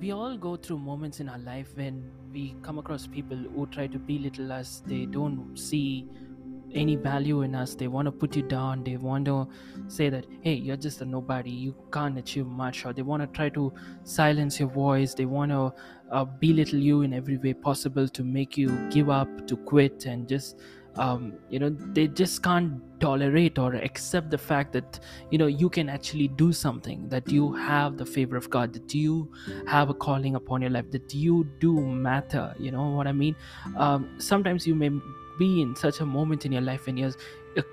We all go through moments in our life when we come across people who try to belittle us. They don't see any value in us. They want to put you down. They want to say that, hey, you're just a nobody. You can't achieve much. Or they want to try to silence your voice. They want to belittle you in every way possible to make you give up, to quit, and just they just can't tolerate or accept the fact that, you can actually do something, that you have the favor of God, that you have a calling upon your life, that you do matter. You know what I mean? Sometimes you may be in such a moment in your life when you're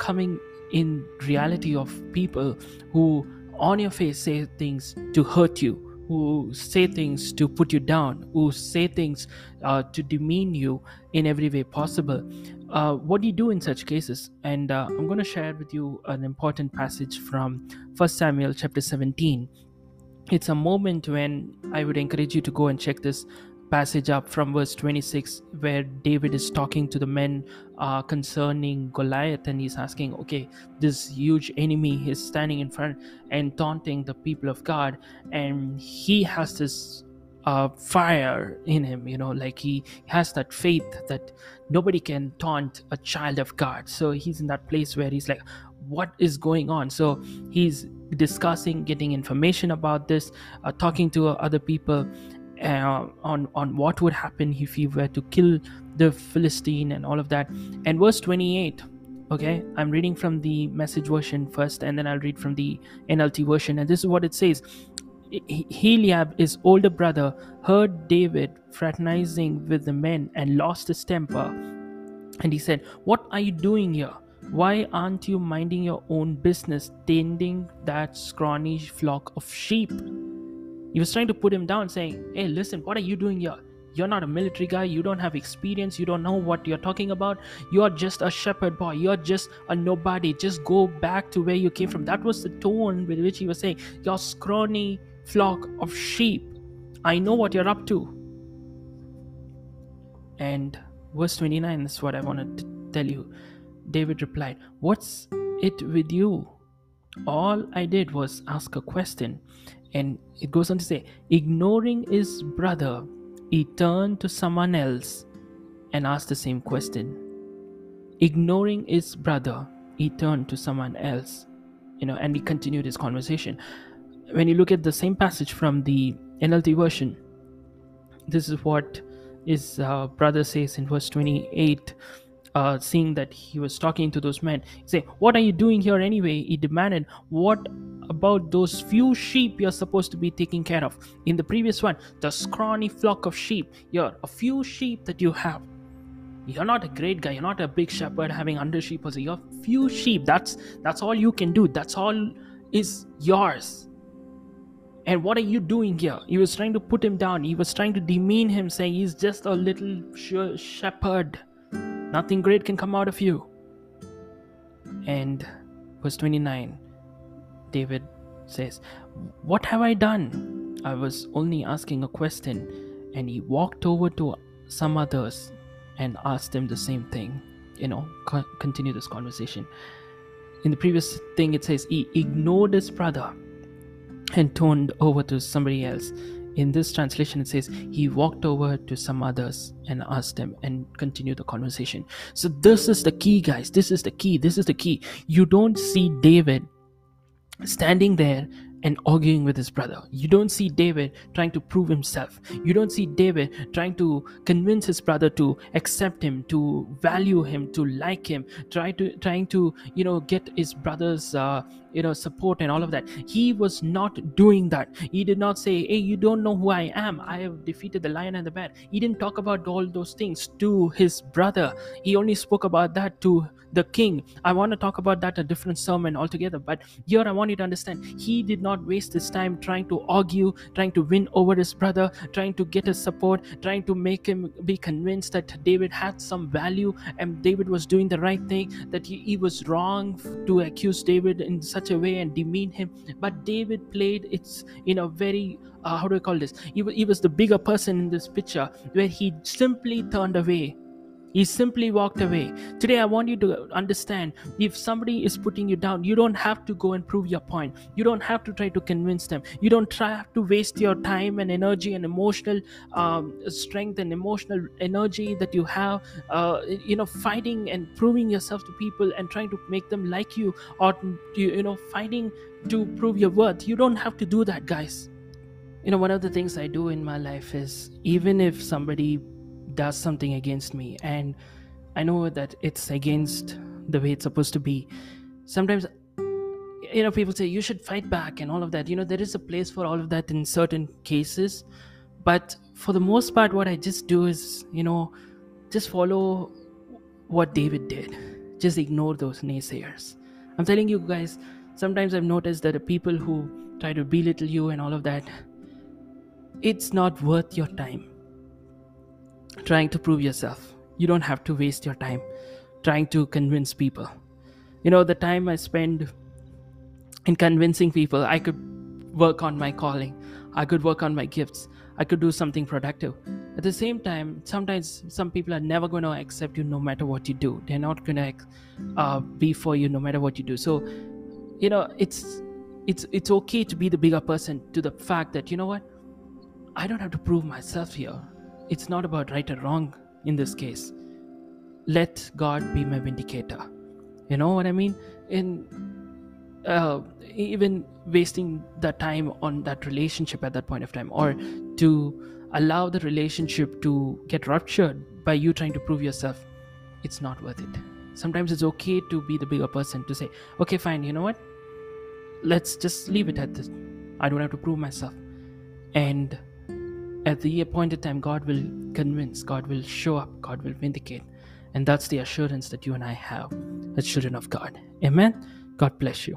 coming in reality of people who on your face say things to hurt you, who say things to put you down, who say things to demean you in every way possible. What do you do in such cases? And I'm going to share with you an important passage from 1 Samuel chapter 17. It's a moment when I would encourage you to go and check this passage up from verse 26, where David is talking to the men concerning Goliath, and he's asking, okay, this huge enemy is standing in front and taunting the people of God, and he has this fire in him, like he has that faith that nobody can taunt a child of God. So he's in that place where he's like, what is going on? So he's discussing, getting information about this, talking to other people on what would happen if he were to kill the Philistine and all of that. And verse 28, okay, I'm reading from the Message version first, and then I'll read from the NLT version, and this is what it says. Eliab, his older brother, heard David fraternizing with the men and lost his temper, and he said, "What are you doing here? Why aren't you minding your own business, tending that scrawny flock of sheep?" He was trying to put him down, saying, hey, listen, what are you doing here? You're not a military guy. You don't have experience. You don't know what you're talking about. You're just a shepherd boy. You're just a nobody. Just go back to where you came from. That was the tone with which he was saying, your scrawny flock of sheep. I know what you're up to. And verse 29 is what I wanted to tell you. David replied, what's it with you? All I did was ask a question. And it goes on to say, ignoring his brother, he turned to someone else and asked the same question. Ignoring his brother, he turned to someone else, and he continued his conversation. When you look at the same passage from the NLT version, this is what his brother says in verse 28. Seeing that he was talking to those men, he said, what are you doing here anyway? He demanded, what about those few sheep you're supposed to be taking care of? In the previous one, the scrawny flock of sheep, here, a few sheep that you have. You're not a great guy. You're not a big shepherd having 100 sheep. Also, you're few sheep. That's all you can do. That's all is yours. And what are you doing here? He was trying to put him down. He was trying to demean him, saying he's just a little shepherd. Nothing great can come out of you. And verse 29, David says, what have I done? I was only asking a question. And he walked over to some others and asked them the same thing. Continue this conversation. In the previous thing, it says he ignored his brother and turned over to somebody else. In this translation, it says he walked over to some others and asked them and continued the conversation. So this is the key, guys. This is the key. You don't see David standing there and arguing with his brother. You don't see David trying to prove himself. You don't see David trying to convince his brother to accept him, to value him, to like him, trying to get his brother's support and all of that. He was not doing that. He did not say, hey, you don't know who I am. I have defeated the lion and the bear. He didn't talk about all those things to his brother. He only spoke about that to the king. I want to talk about that a different sermon altogether. But here I want you to understand, he did not waste his time trying to argue, trying to win over his brother, trying to get his support, trying to make him be convinced that David had some value and David was doing the right thing, that he was wrong to accuse David in such a way and demean him. But David played it in a very he was the bigger person in this picture, where he simply turned away. He simply walked away. Today, I want you to understand, if somebody is putting you down, you don't have to go and prove your point. You don't have to try to convince them. You don't have to waste your time and energy and emotional strength and emotional energy that you have, fighting and proving yourself to people and trying to make them like you, or, fighting to prove your worth. You don't have to do that, guys. One of the things I do in my life is, even if somebody does something against me and I know that it's against the way it's supposed to be, sometimes people say you should fight back and all of that. There is a place for all of that in certain cases, but for the most part, what I just do is just follow what David did. Just ignore those naysayers. I'm telling you guys, sometimes I've noticed that the people who try to belittle you and all of that, it's not worth your time trying to prove yourself. You don't have to waste your time trying to convince people. The time I spend in convincing people, I could work on my calling. I could work on my gifts. I could do something productive. At the same time, sometimes some people are never going to accept you no matter what you do. They're not going to be for you no matter what you do. So, it's okay to be the bigger person, to the fact that, I don't have to prove myself here. It's not about right or wrong in this case. Let God be my vindicator. You know what I mean? Even wasting the time on that relationship at that point of time, or to allow the relationship to get ruptured by you trying to prove yourself, it's not worth it. Sometimes it's okay to be the bigger person, to say, okay, fine, you know what? Let's just leave it at this. I don't have to prove myself. And at the appointed time, God will convince, God will show up, God will vindicate. And that's the assurance that you and I have as children of God. Amen. God bless you.